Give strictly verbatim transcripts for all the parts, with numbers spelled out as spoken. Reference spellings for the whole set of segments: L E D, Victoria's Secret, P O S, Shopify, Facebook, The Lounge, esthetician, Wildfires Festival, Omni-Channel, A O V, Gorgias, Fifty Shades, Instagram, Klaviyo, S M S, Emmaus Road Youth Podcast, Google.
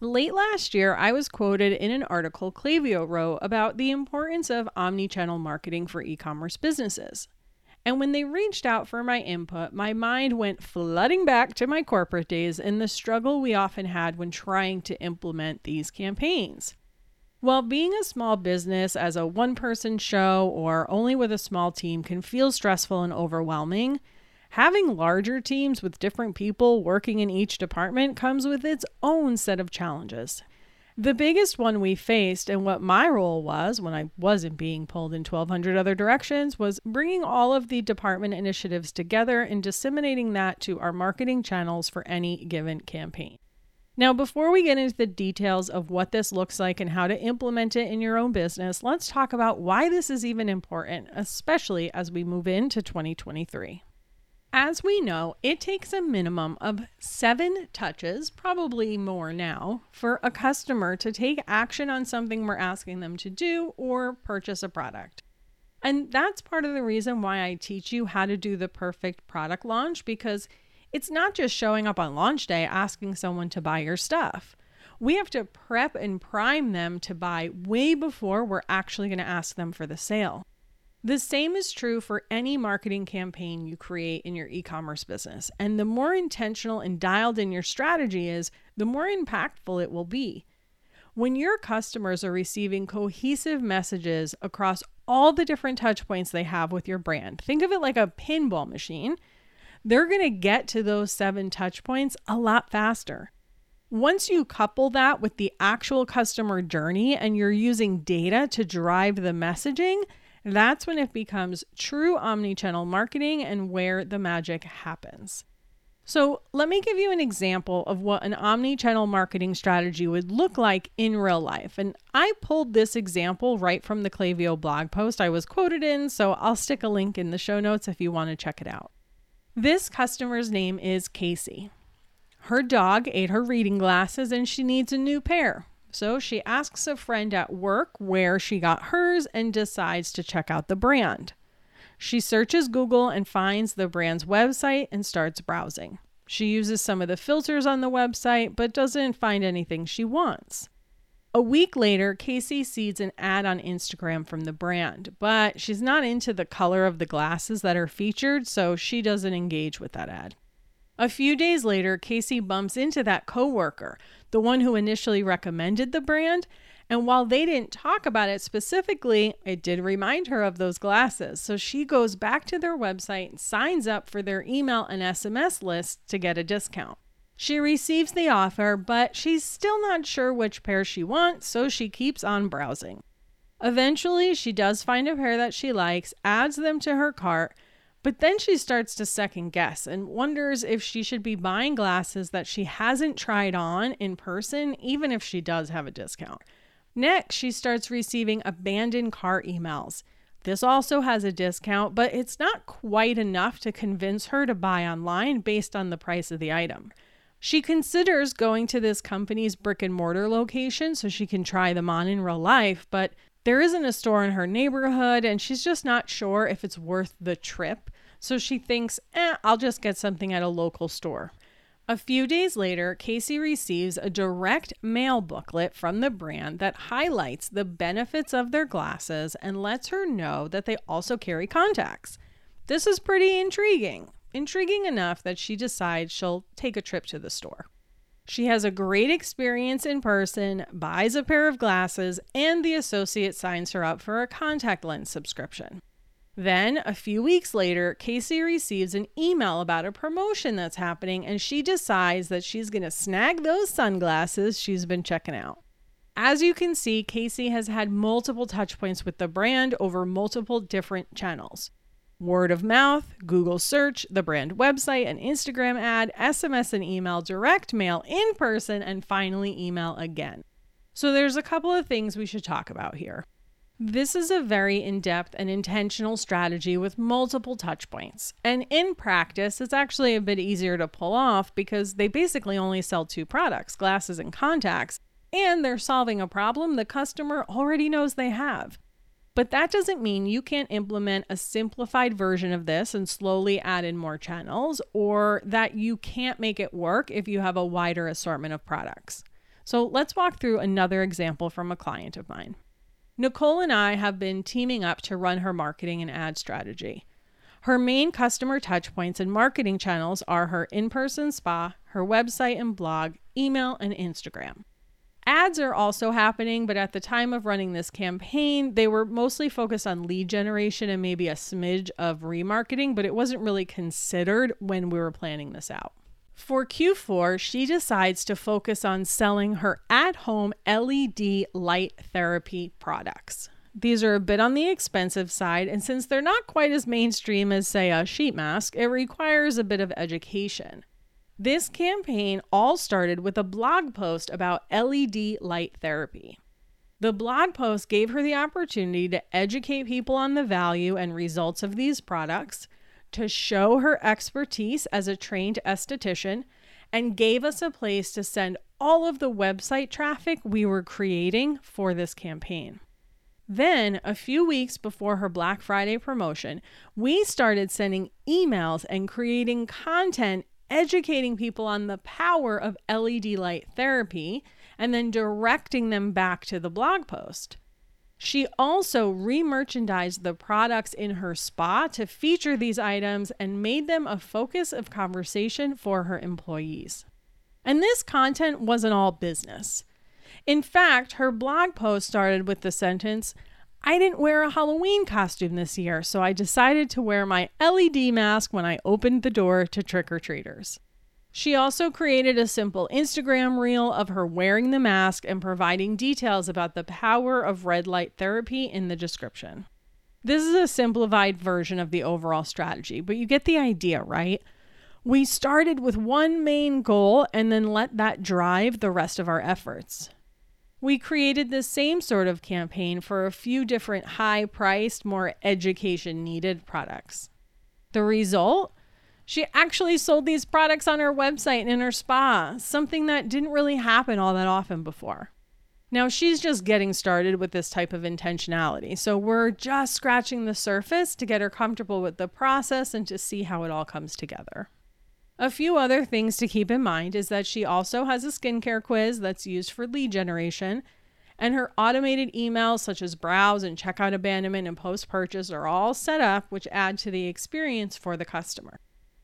Late last year, I was quoted in an article Klaviyo wrote about the importance of omnichannel marketing for e-commerce businesses. And when they reached out for my input, my mind went flooding back to my corporate days and the struggle we often had when trying to implement these campaigns. While being a small business as a one-person show or only with a small team can feel stressful and overwhelming, having larger teams with different people working in each department comes with its own set of challenges. The biggest one we faced, and what my role was when I wasn't being pulled in twelve hundred other directions, was bringing all of the department initiatives together and disseminating that to our marketing channels for any given campaign. Now, before we get into the details of what this looks like and how to implement it in your own business, let's talk about why this is even important, especially as we move into twenty twenty-three. As we know, it takes a minimum of seven touches, probably more now, for a customer to take action on something we're asking them to do or purchase a product. And that's part of the reason why I teach you how to do the perfect product launch, because it's not just showing up on launch day asking someone to buy your stuff. We have to prep and prime them to buy way before we're actually going to ask them for the sale. The same is true for any marketing campaign you create in your e-commerce business. And the more intentional and dialed in your strategy is, the more impactful it will be. When your customers are receiving cohesive messages across all the different touch points they have with your brand, think of it like a pinball machine, they're going to get to those seven touch points a lot faster. Once you couple that with the actual customer journey and you're using data to drive the messaging, that's when it becomes true omnichannel marketing and where the magic happens. So let me give you an example of what an omnichannel marketing strategy would look like in real life. And I pulled this example right from the Klaviyo blog post I was quoted in, so I'll stick a link in the show notes if you want to check it out. This customer's name is Casey. Her dog ate her reading glasses and she needs a new pair. So she asks a friend at work where she got hers and decides to check out the brand. She searches Google and finds the brand's website and starts browsing. She uses some of the filters on the website, but doesn't find anything she wants. A week later, Casey sees an ad on Instagram from the brand, but she's not into the color of the glasses that are featured, so she doesn't engage with that ad. A few days later, Casey bumps into that coworker, the one who initially recommended the brand, and while they didn't talk about it specifically, it did remind her of those glasses. So she goes back to their website and signs up for their email and S M S list to get a discount. She receives the offer, but she's still not sure which pair she wants, so she keeps on browsing. Eventually, she does find a pair that she likes, adds them to her cart, but then she starts to second guess and wonders if she should be buying glasses that she hasn't tried on in person, even if she does have a discount. Next, she starts receiving abandoned cart emails. This also has a discount, but it's not quite enough to convince her to buy online based on the price of the item. She considers going to this company's brick and mortar location so she can try them on in real life, but there isn't a store in her neighborhood and she's just not sure if it's worth the trip. So she thinks, eh, I'll just get something at a local store. A few days later, Casey receives a direct mail booklet from the brand that highlights the benefits of their glasses and lets her know that they also carry contacts. This is pretty intriguing, intriguing enough that she decides she'll take a trip to the store. She has a great experience in person, buys a pair of glasses, and the associate signs her up for a contact lens subscription. Then a few weeks later, Casey receives an email about a promotion that's happening, and she decides that she's going to snag those sunglasses she's been checking out. As you can see, Casey has had multiple touch points with the brand over multiple different channels. Word of mouth, Google search, the brand website, an Instagram ad, S M S and email, direct mail, in person, and finally email again. So there's a couple of things we should talk about here. This is a very in-depth and intentional strategy with multiple touch points. And in practice, it's actually a bit easier to pull off because they basically only sell two products, glasses and contacts, and they're solving a problem the customer already knows they have. But that doesn't mean you can't implement a simplified version of this and slowly add in more channels, or that you can't make it work if you have a wider assortment of products. So let's walk through another example from a client of mine. Nicole and I have been teaming up to run her marketing and ad strategy. Her main customer touchpoints and marketing channels are her in-person spa, her website and blog, email, and Instagram. Ads are also happening, but at the time of running this campaign, they were mostly focused on lead generation and maybe a smidge of remarketing, but it wasn't really considered when we were planning this out. For Q four, she decides to focus on selling her at-home L E D light therapy products. These are a bit on the expensive side, and since they're not quite as mainstream as, say, a sheet mask, it requires a bit of education. This campaign all started with a blog post about L E D light therapy. The blog post gave her the opportunity to educate people on the value and results of these products, to show her expertise as a trained esthetician, and gave us a place to send all of the website traffic we were creating for this campaign. Then, a few weeks before her Black Friday promotion, we started sending emails and creating content educating people on the power of L E D light therapy and then directing them back to the blog post. She also re-merchandised the products in her spa to feature these items and made them a focus of conversation for her employees. And this content wasn't all business. In fact, her blog post started with the sentence, "I didn't wear a Halloween costume this year, so I decided to wear my L E D mask when I opened the door to trick-or-treaters." She also created a simple Instagram reel of her wearing the mask and providing details about the power of red light therapy in the description. This is a simplified version of the overall strategy, but you get the idea, right? We started with one main goal and then let that drive the rest of our efforts. We created the same sort of campaign for a few different high-priced, more education-needed products. The result? She actually sold these products on her website and in her spa, something that didn't really happen all that often before. Now, she's just getting started with this type of intentionality, so we're just scratching the surface to get her comfortable with the process and to see how it all comes together. A few other things to keep in mind is that she also has a skincare quiz that's used for lead generation, and her automated emails such as browse and checkout abandonment and post-purchase are all set up, which add to the experience for the customer.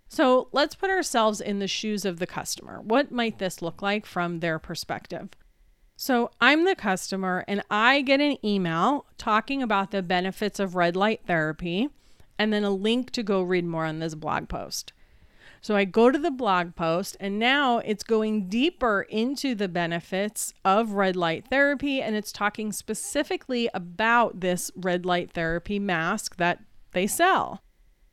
So let's put ourselves in the shoes of the customer. What might this look like from their perspective? So I'm the customer and I get an email talking about the benefits of red light therapy and then a link to go read more on this blog post. So I go to the blog post and now it's going deeper into the benefits of red light therapy and it's talking specifically about this red light therapy mask that they sell.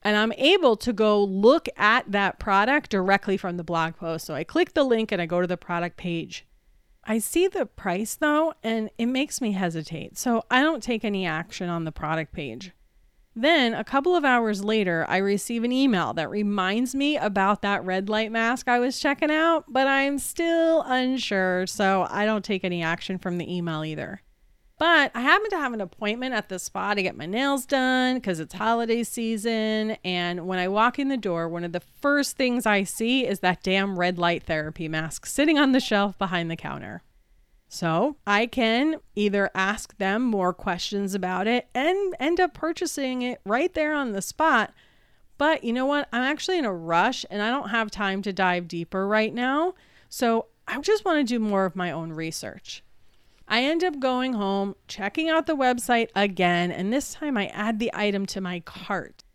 And I'm able to go look at that product directly from the blog post. So I click the link and I go to the product page. I see the price though, and it makes me hesitate. So I don't take any action on the product page. Then a couple of hours later, I receive an email that reminds me about that red light mask I was checking out, but I'm still unsure, so I don't take any action from the email either. But I happen to have an appointment at the spa to get my nails done because it's holiday season, and when I walk in the door, one of the first things I see is that damn red light therapy mask sitting on the shelf behind the counter. So I can either ask them more questions about it and end up purchasing it right there on the spot. But you know what? I'm actually in a rush and I don't have time to dive deeper right now. So I just want to do more of my own research. I end up going home, checking out the website again, and this time I add the item to my cart.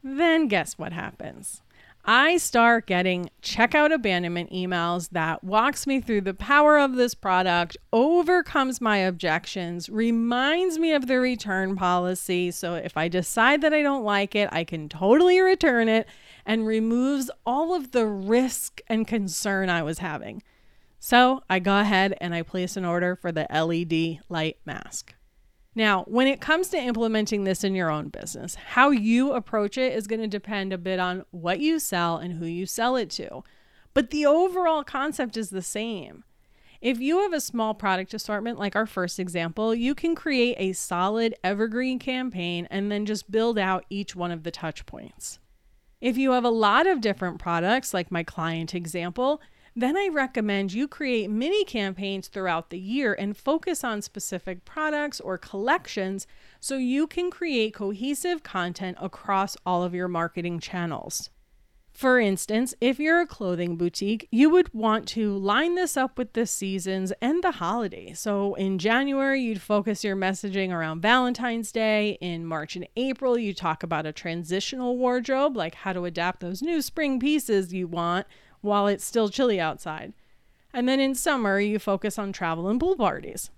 Then guess what happens? I start getting checkout abandonment emails that walks me through the power of this product, overcomes my objections, reminds me of the return policy. So if I decide that I don't like it, I can totally return it, and removes all of the risk and concern I was having. So I go ahead and I place an order for the L E D light mask. Now, when it comes to implementing this in your own business, how you approach it is going to depend a bit on what you sell and who you sell it to. But the overall concept is the same. If you have a small product assortment, like our first example, you can create a solid evergreen campaign and then just build out each one of the touch points. If you have a lot of different products, like my client example, then I recommend you create mini campaigns throughout the year and focus on specific products or collections so you can create cohesive content across all of your marketing channels. For instance, if you're a clothing boutique, you would want to line this up with the seasons and the holidays. So in January, you'd focus your messaging around Valentine's Day. In March and April, you talk about a transitional wardrobe, like how to adapt those new spring pieces you want while it's still chilly outside. And then in summer, you focus on travel and pool parties.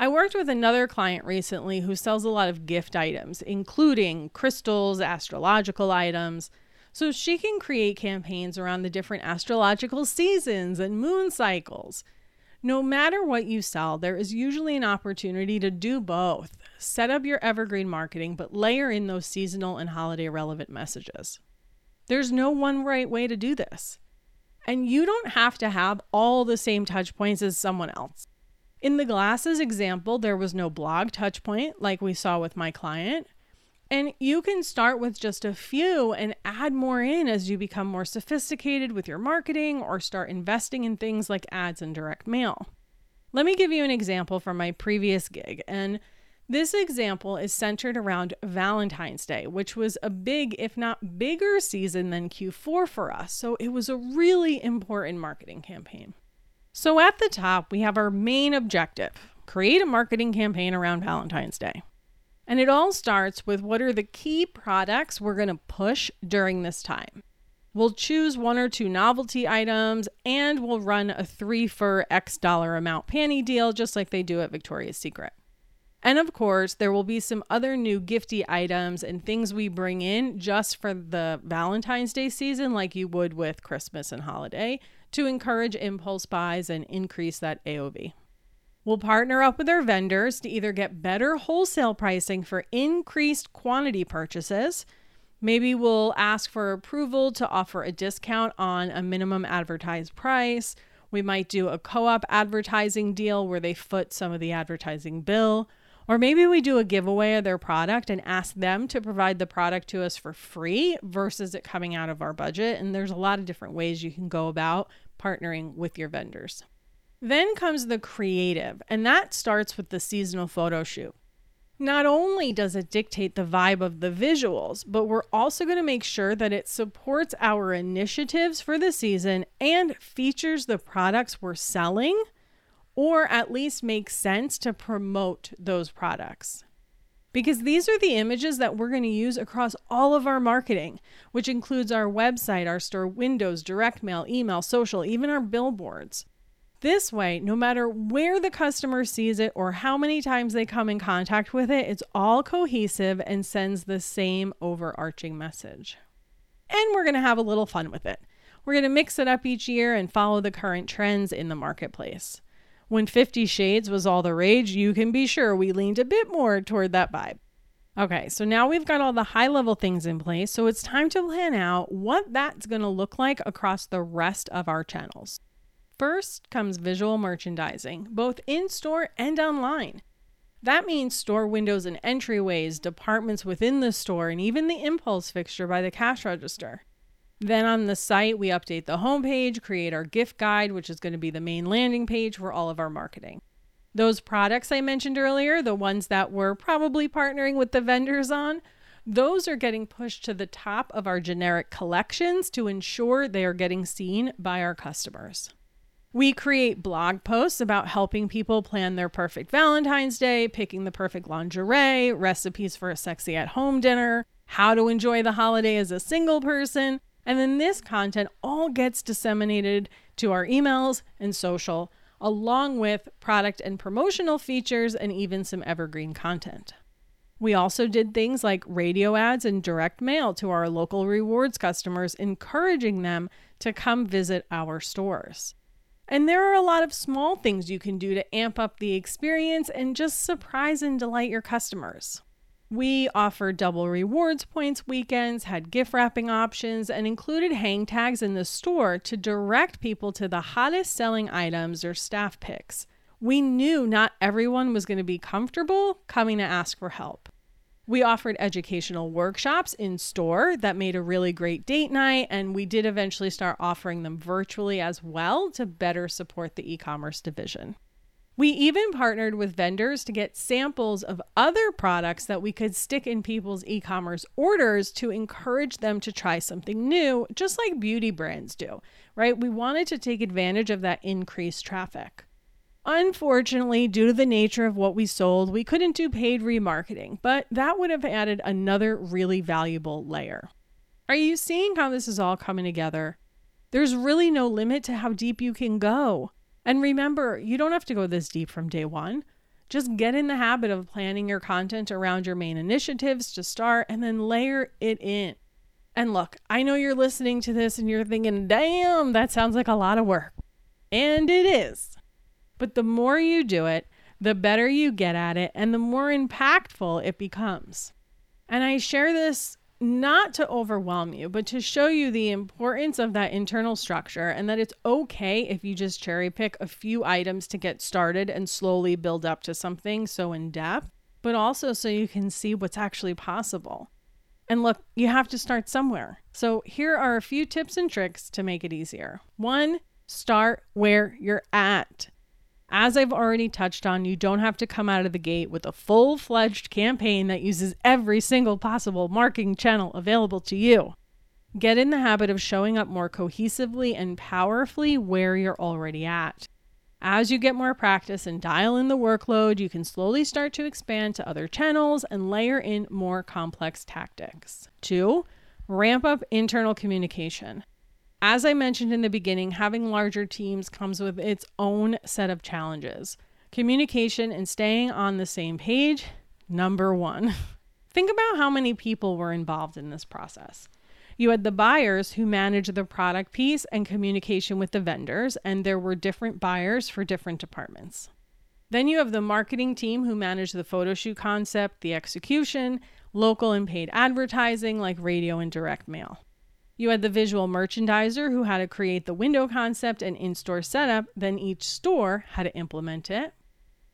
I worked with another client recently who sells a lot of gift items, including crystals, astrological items. So she can create campaigns around the different astrological seasons and moon cycles. No matter what you sell, there is usually an opportunity to do both. Set up your evergreen marketing, but layer in those seasonal and holiday relevant messages. There's no one right way to do this. And you don't have to have all the same touch points as someone else. In the glasses example, there was no blog touch point like we saw with my client. And you can start with just a few and add more in as you become more sophisticated with your marketing or start investing in things like ads and direct mail. Let me give you an example from my previous gig. And this example is centered around Valentine's Day, which was a big, if not bigger season than Q four for us. So it was a really important marketing campaign. So at the top, we have our main objective: create a marketing campaign around Valentine's Day. And it all starts with what are the key products we're going to push during this time. We'll choose one or two novelty items, and we'll run a three for X dollar amount panty deal, just like they do at Victoria's Secret. And of course, there will be some other new gifty items and things we bring in just for the Valentine's Day season, like you would with Christmas and holiday, to encourage impulse buys and increase that A O V. We'll partner up with our vendors to either get better wholesale pricing for increased quantity purchases. Maybe we'll ask for approval to offer a discount on a minimum advertised price. We might do a co-op advertising deal where they foot some of the advertising bill. Or maybe we do a giveaway of their product and ask them to provide the product to us for free versus it coming out of our budget. And there's a lot of different ways you can go about partnering with your vendors. Then comes the creative, and that starts with the seasonal photo shoot. Not only does it dictate the vibe of the visuals, but we're also going to make sure that it supports our initiatives for the season and features the products we're selling, or at least makes sense to promote those products. Because these are the images that we're going to use across all of our marketing, which includes our website, our store windows, direct mail, email, social, even our billboards. This way, no matter where the customer sees it or how many times they come in contact with it, it's all cohesive and sends the same overarching message. And we're going to have a little fun with it. We're going to mix it up each year and follow the current trends in the marketplace. When Fifty Shades was all the rage, you can be sure we leaned a bit more toward that vibe. Okay, so now we've got all the high-level things in place, so it's time to plan out what that's going to look like across the rest of our channels. First comes visual merchandising, both in-store and online. That means store windows and entryways, departments within the store, and even the impulse fixture by the cash register. Then on the site, we update the homepage, create our gift guide, which is going to be the main landing page for all of our marketing. Those products I mentioned earlier, the ones that we're probably partnering with the vendors on, those are getting pushed to the top of our generic collections to ensure they are getting seen by our customers. We create blog posts about helping people plan their perfect Valentine's Day, picking the perfect lingerie, recipes for a sexy at-home dinner, how to enjoy the holiday as a single person. And then this content all gets disseminated to our emails and social, along with product and promotional features and even some evergreen content. We also did things like radio ads and direct mail to our local rewards customers, encouraging them to come visit our stores. And there are a lot of small things you can do to amp up the experience and just surprise and delight your customers. We offered double rewards points weekends, had gift wrapping options, and included hang tags in the store to direct people to the hottest selling items or staff picks. We knew not everyone was going to be comfortable coming to ask for help. We offered educational workshops in store that made a really great date night, and we did eventually start offering them virtually as well to better support the e-commerce division. We even partnered with vendors to get samples of other products that we could stick in people's e-commerce orders to encourage them to try something new, just like beauty brands do, right? We wanted to take advantage of that increased traffic. Unfortunately, due to the nature of what we sold, we couldn't do paid remarketing, but that would have added another really valuable layer. Are you seeing how this is all coming together? There's really no limit to how deep you can go. And remember, you don't have to go this deep from day one. Just get in the habit of planning your content around your main initiatives to start and then layer it in. And look, I know you're listening to this and you're thinking, damn, that sounds like a lot of work. And it is. But the more you do it, the better you get at it and the more impactful it becomes. And I share this not to overwhelm you, but to show you the importance of that internal structure and that it's okay if you just cherry pick a few items to get started and slowly build up to something so in depth, but also so you can see what's actually possible. And look, you have to start somewhere. So here are a few tips and tricks to make it easier. One, start where you're at. As I've already touched on, you don't have to come out of the gate with a full-fledged campaign that uses every single possible marketing channel available to you. Get in the habit of showing up more cohesively and powerfully where you're already at. As you get more practice and dial in the workload, you can slowly start to expand to other channels and layer in more complex tactics. Two, ramp up internal communication. As I mentioned in the beginning, having larger teams comes with its own set of challenges. Communication and staying on the same page, number one. Think about how many people were involved in this process. You had the buyers who managed the product piece and communication with the vendors, and there were different buyers for different departments. Then you have the marketing team who managed the photo shoot concept, the execution, local and paid advertising like radio and direct mail. You had the visual merchandiser who had to create the window concept and in-store setup, then each store had to implement it.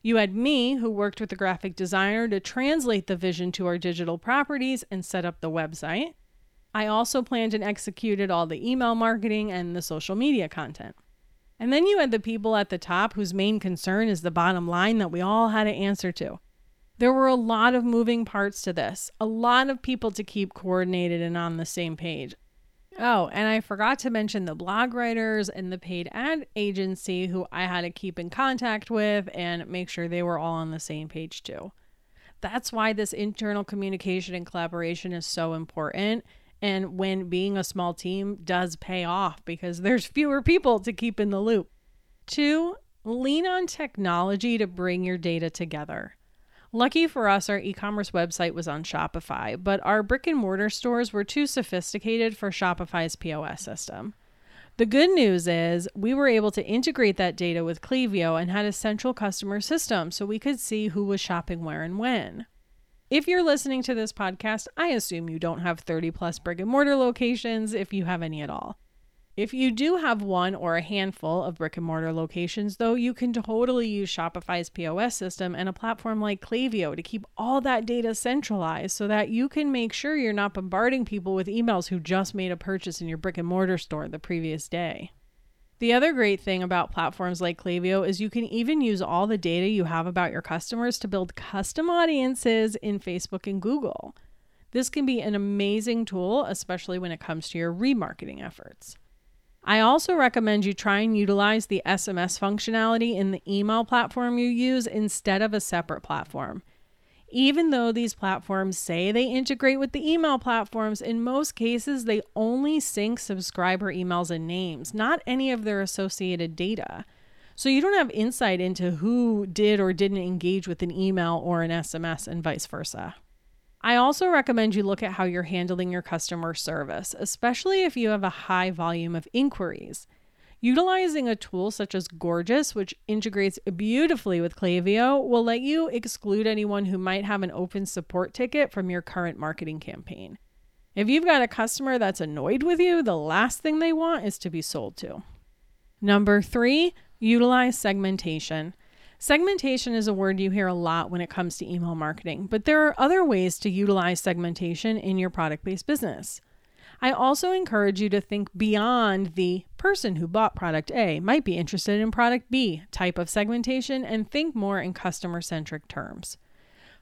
You had me who worked with the graphic designer to translate the vision to our digital properties and set up the website. I also planned and executed all the email marketing and the social media content. And then you had the people at the top whose main concern is the bottom line that we all had to answer to. There were a lot of moving parts to this, a lot of people to keep coordinated and on the same page. Oh, and I forgot to mention the blog writers and the paid ad agency who I had to keep in contact with and make sure they were all on the same page too. That's why this internal communication and collaboration is so important. And when being a small team does pay off because there's fewer people to keep in the loop. Two, lean on technology to bring your data together. Lucky for us, our e-commerce website was on Shopify, but our brick and mortar stores were too sophisticated for Shopify's P O S system. The good news is we were able to integrate that data with Klaviyo and had a central customer system so we could see who was shopping where and when. If you're listening to this podcast, I assume you don't have thirty plus brick and mortar locations if you have any at all. If you do have one or a handful of brick and mortar locations, though, you can totally use Shopify's P O S system and a platform like Klaviyo to keep all that data centralized so that you can make sure you're not bombarding people with emails who just made a purchase in your brick and mortar store the previous day. The other great thing about platforms like Klaviyo is you can even use all the data you have about your customers to build custom audiences in Facebook and Google. This can be an amazing tool, especially when it comes to your remarketing efforts. I also recommend you try and utilize the S M S functionality in the email platform you use instead of a separate platform. Even though these platforms say they integrate with the email platforms, in most cases, they only sync subscriber emails and names, not any of their associated data. So you don't have insight into who did or didn't engage with an email or an S M S and vice versa. I also recommend you look at how you're handling your customer service, especially if you have a high volume of inquiries. Utilizing a tool such as Gorgias, which integrates beautifully with Klaviyo, will let you exclude anyone who might have an open support ticket from your current marketing campaign. If you've got a customer that's annoyed with you, the last thing they want is to be sold to. Number three, utilize segmentation. Segmentation is a word you hear a lot when it comes to email marketing, but there are other ways to utilize segmentation in your product-based business. I also encourage you to think beyond the person who bought product A might be interested in product B type of segmentation and think more in customer-centric terms.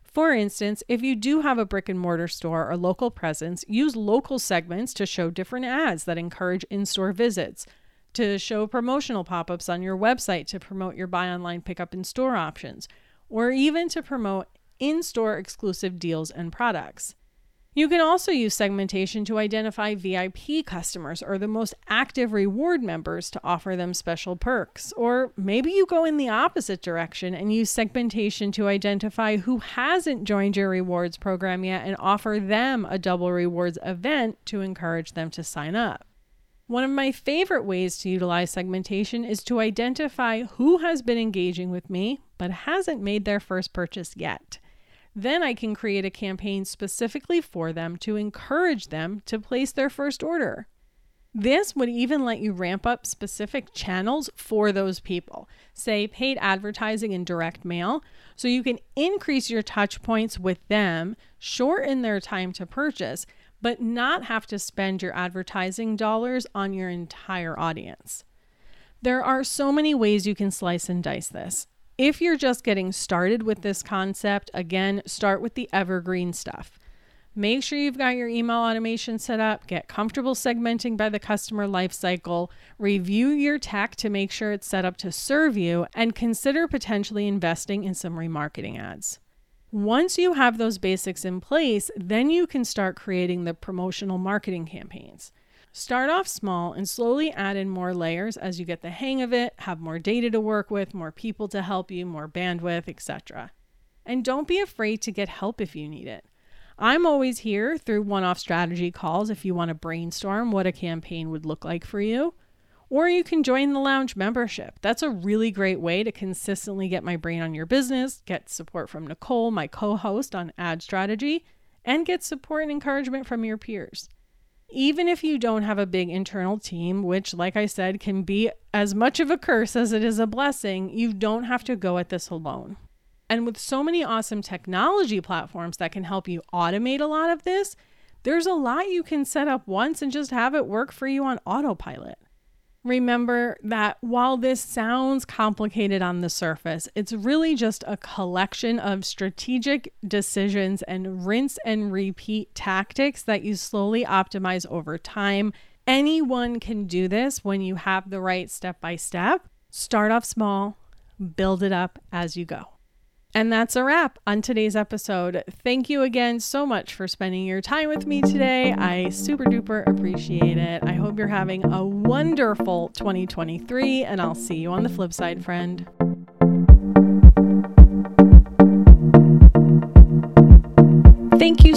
For instance, if you do have a brick and mortar store or local presence, use local segments to show different ads that encourage in-store visits, to show promotional pop-ups on your website to promote your buy online pickup in-store options, or even to promote in-store exclusive deals and products. You can also use segmentation to identify V I P customers or the most active reward members to offer them special perks. Or maybe you go in the opposite direction and use segmentation to identify who hasn't joined your rewards program yet and offer them a double rewards event to encourage them to sign up. One of my favorite ways to utilize segmentation is to identify who has been engaging with me but hasn't made their first purchase yet. Then I can create a campaign specifically for them to encourage them to place their first order. This would even let you ramp up specific channels for those people, say paid advertising and direct mail, so you can increase your touch points with them, shorten their time to purchase, but not have to spend your advertising dollars on your entire audience. There are so many ways you can slice and dice this. If you're just getting started with this concept, again, start with the evergreen stuff. Make sure you've got your email automation set up, get comfortable segmenting by the customer lifecycle, review your tech to make sure it's set up to serve you, and consider potentially investing in some remarketing ads. Once you have those basics in place, then you can start creating the promotional marketing campaigns. Start off small and slowly add in more layers as you get the hang of it, have more data to work with, more people to help you, more bandwidth, et cetera. And don't be afraid to get help if you need it. I'm always here through one-off strategy calls if you want to brainstorm what a campaign would look like for you. Or you can join the Lounge membership. That's a really great way to consistently get my brain on your business, get support from Nicole, my co-host on ad strategy, and get support and encouragement from your peers. Even if you don't have a big internal team, which, like I said, can be as much of a curse as it is a blessing, you don't have to go at this alone. And with so many awesome technology platforms that can help you automate a lot of this, there's a lot you can set up once and just have it work for you on autopilot. Remember that while this sounds complicated on the surface, it's really just a collection of strategic decisions and rinse and repeat tactics that you slowly optimize over time. Anyone can do this when you have the right step-by-step. Start off small, build it up as you go. And that's a wrap on today's episode. Thank you again so much for spending your time with me today. I super duper appreciate it. I hope you're having a wonderful twenty twenty-three, and I'll see you on the flip side, friend. Thank you